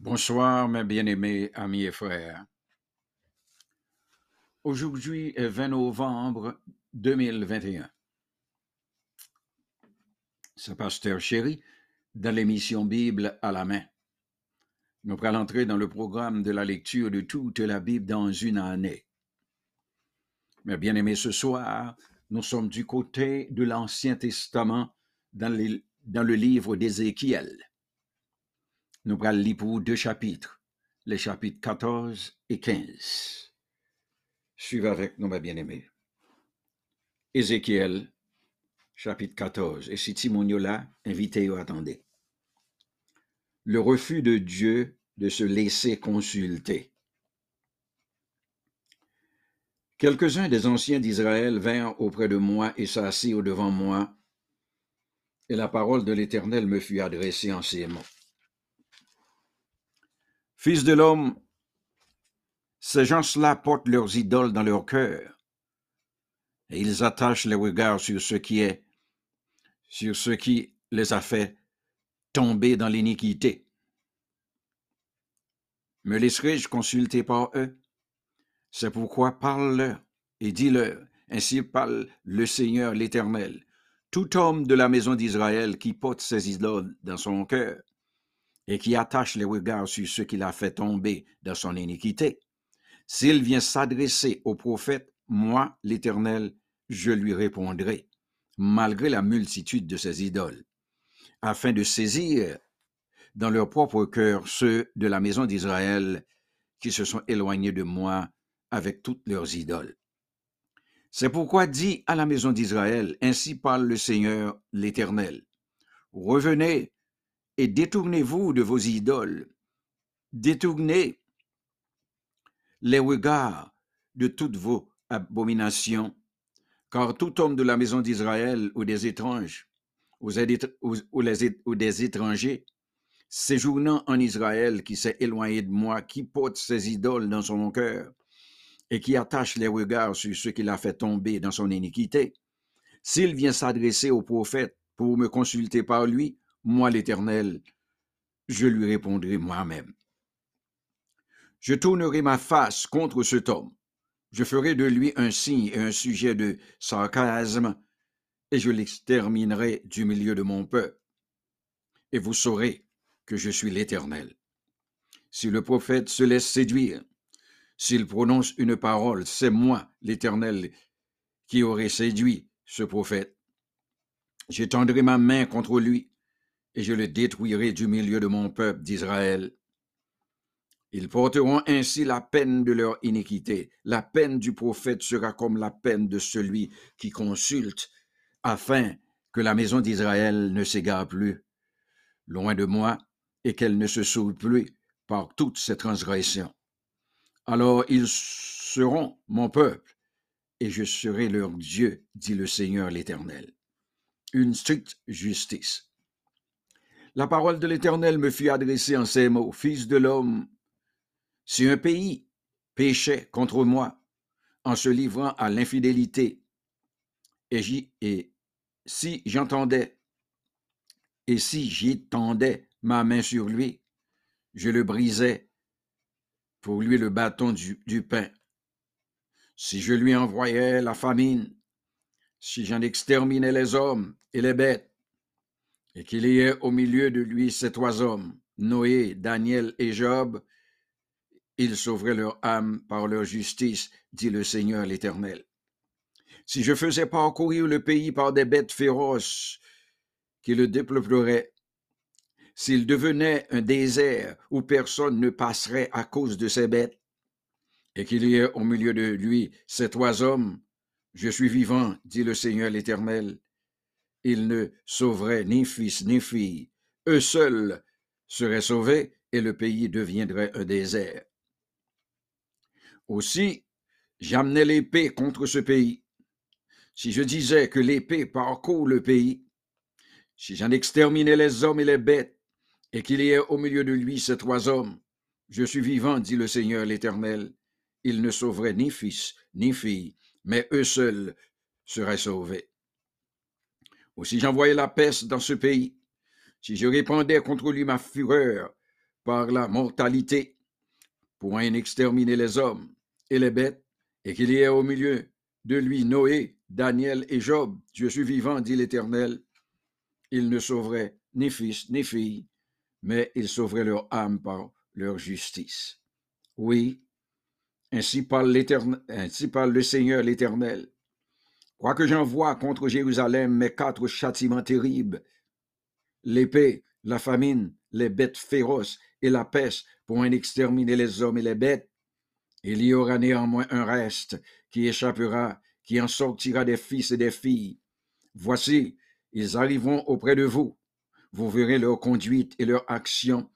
Bonsoir mes bien-aimés amis et frères. Aujourd'hui est 20 novembre 2021. C'est Pasteur Chéri dans l'émission Bible à la main. Nous allons entrer dans le programme de la lecture de toute la Bible dans une année. Mes bien-aimés, ce soir, nous sommes du côté de l'Ancien Testament dans le livre d'Ézéchiel. Nous allons lire pour deux chapitres, les chapitres 14 et 15. Suivez avec nous, mes bien-aimés. Ézéchiel, chapitre 14. Et si Timonio là, invitez-vous à attendre. Le refus de Dieu de se laisser consulter. Quelques-uns des anciens d'Israël vinrent auprès de moi et s'assirent devant moi, et la parole de l'Éternel me fut adressée en ces mots. Fils de l'homme, ces gens-là portent leurs idoles dans leur cœur, et ils attachent les regards sur ce qui les a fait tomber dans l'iniquité. Me laisserai-je consulter par eux? C'est pourquoi parle-leur et dis-leur, ainsi parle le Seigneur l'Éternel, tout homme de la maison d'Israël qui porte ses idoles dans son cœur, et qui attache les regards sur ce qu'il a fait tomber dans son iniquité. S'il vient s'adresser au prophète, moi, l'Éternel, je lui répondrai, malgré la multitude de ses idoles, afin de saisir dans leur propre cœur ceux de la maison d'Israël qui se sont éloignés de moi avec toutes leurs idoles. C'est pourquoi dit à la maison d'Israël, ainsi parle le Seigneur, l'Éternel, revenez, et détournez-vous de vos idoles, détournez les regards de toutes vos abominations, car tout homme de la maison d'Israël ou des étranges, ou des étrangers, séjournant en Israël qui s'est éloigné de moi, qui porte ses idoles dans son cœur et qui attache les regards sur ce qu'il a fait tomber dans son iniquité, s'il vient s'adresser au prophète pour me consulter par lui, moi, l'Éternel, je lui répondrai moi-même. Je tournerai ma face contre cet homme. Je ferai de lui un signe et un sujet de sarcasme, et je l'exterminerai du milieu de mon peuple. Et vous saurez que je suis l'Éternel. Si le prophète se laisse séduire, s'il prononce une parole, c'est moi, l'Éternel, qui aurai séduit ce prophète. J'étendrai ma main contre lui, et je le détruirai du milieu de mon peuple d'Israël. Ils porteront ainsi la peine de leur iniquité. La peine du prophète sera comme la peine de celui qui consulte, afin que la maison d'Israël ne s'égare plus, loin de moi, et qu'elle ne se sauve plus par toutes ses transgressions. Alors ils seront mon peuple, et je serai leur Dieu, dit le Seigneur l'Éternel. Une stricte justice. La parole de l'Éternel me fut adressée en ces mots, « Fils de l'homme, si un pays péchait contre moi en se livrant à l'infidélité, et si j'entendais, et si j'y tendais ma main sur lui, je le brisais pour lui le bâton du pain. Si je lui envoyais la famine, si j'en exterminais les hommes et les bêtes, et qu'il y ait au milieu de lui ces trois hommes, Noé, Daniel et Job, ils sauveraient leur âme par leur justice, dit le Seigneur l'Éternel. Si je faisais parcourir le pays par des bêtes féroces qui le dépeupleraient, s'il devenait un désert où personne ne passerait à cause de ces bêtes, et qu'il y ait au milieu de lui ces trois hommes, je suis vivant, dit le Seigneur l'Éternel. Ils ne sauveraient ni fils ni filles. Eux seuls seraient sauvés et le pays deviendrait un désert. Aussi, j'amenais l'épée contre ce pays. Si je disais que l'épée parcourt le pays, si j'en exterminais les hommes et les bêtes, et qu'il y ait au milieu de lui ces trois hommes, je suis vivant, dit le Seigneur l'Éternel. Ils ne sauveraient ni fils ni filles, mais eux seuls seraient sauvés. Ou si j'envoyais la peste dans ce pays, si je répandais contre lui ma fureur par la mortalité, pour en exterminer les hommes et les bêtes, et qu'il y ait au milieu de lui Noé, Daniel et Job. Je suis vivant, dit l'Éternel. Ils ne sauveraient ni fils ni filles, mais ils sauveraient leur âme par leur justice. Oui, ainsi parle le Seigneur l'Éternel. Quoique j'envoie contre Jérusalem mes 4 châtiments terribles, l'épée, la famine, les bêtes féroces et la peste pour en exterminer les hommes et les bêtes, il y aura néanmoins un reste qui échappera, qui en sortira des fils et des filles. Voici, ils arriveront auprès de vous. Vous verrez leur conduite et leur action,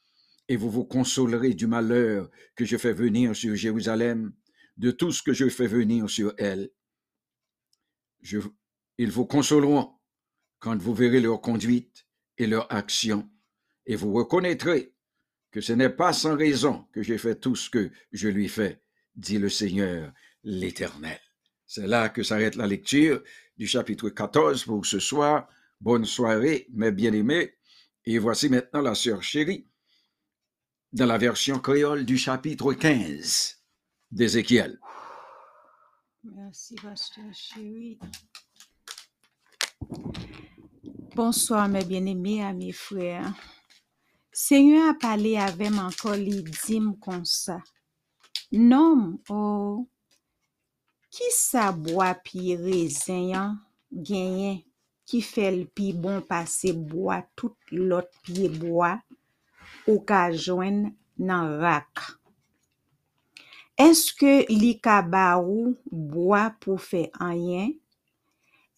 et vous vous consolerez du malheur que je fais venir sur Jérusalem, de tout ce que je fais venir sur elle. Ils vous consoleront quand vous verrez leur conduite et leur action, et vous reconnaîtrez que ce n'est pas sans raison que j'ai fait tout ce que je lui fais, dit le Seigneur l'Éternel. C'est là que s'arrête la lecture du chapitre 14 pour ce soir. Bonne soirée, mes bien-aimés. Et voici maintenant la sœur Chéri dans la version créole du chapitre 15 d'Ézéchiel. Merci, pasteur Chéri. Bonsoir, mes bien-aimés, amis frères. Seigneur a parlé avec moi encore les dîmes comme ça. Non, oh, qui sa bois pi raisin gagnant qui fait le pi bon passer bois tout l'autre pied bois ou ka joindre nan rack. Est-ce que li ka ba ou bois pour faire rien?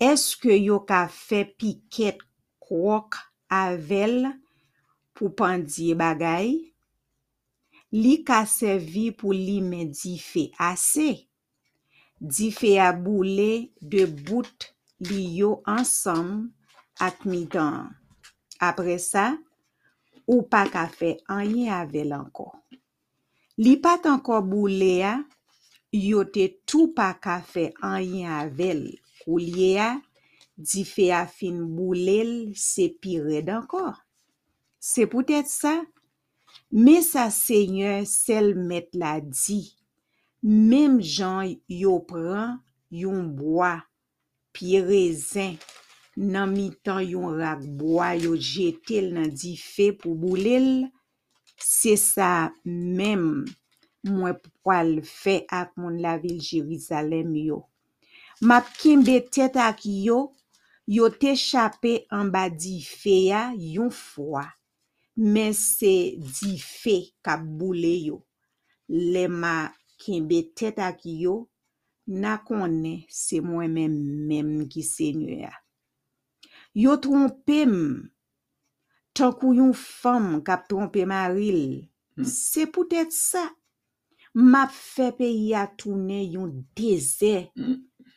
Est-ce que yo ka fait piquet croc avec pour pendier bagay? Li ka servi pour li men di fe assez. Di fe a boule de bout li yo ensemble ak midan. Après ça, ou pa ka fe anye avec anko. Li pat anko boule a, yo te tout pa ka fe anye avec. Ou li a, di fe a fin boule se pire d'anko. C'est peut-être ça. Mais sa Seigneur sel met la dit, même Jean yo pran yon bois, pi raisin, nan mitan yon rak bois yo jetel nan di fe pou boulel, c'est ça même mwen pral fe ak moun la vil Jérusalem yo. Map kimbe tet ak yo, yo te chape an ba di fe ya yon fwa. Mais c'est dit fait qu'a boulé yo. Les ma kimbe tête à ki yo, na connaît c'est moi-même qui Seigneur. Yo trompé m, tant kou yon femme qu'a trompé Maril. C'est peut-être ça. M'a fait pays à tourner yon désert.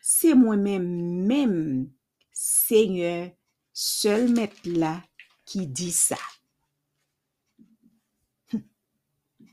C'est moi-même Seigneur, seul maître là qui dit ça.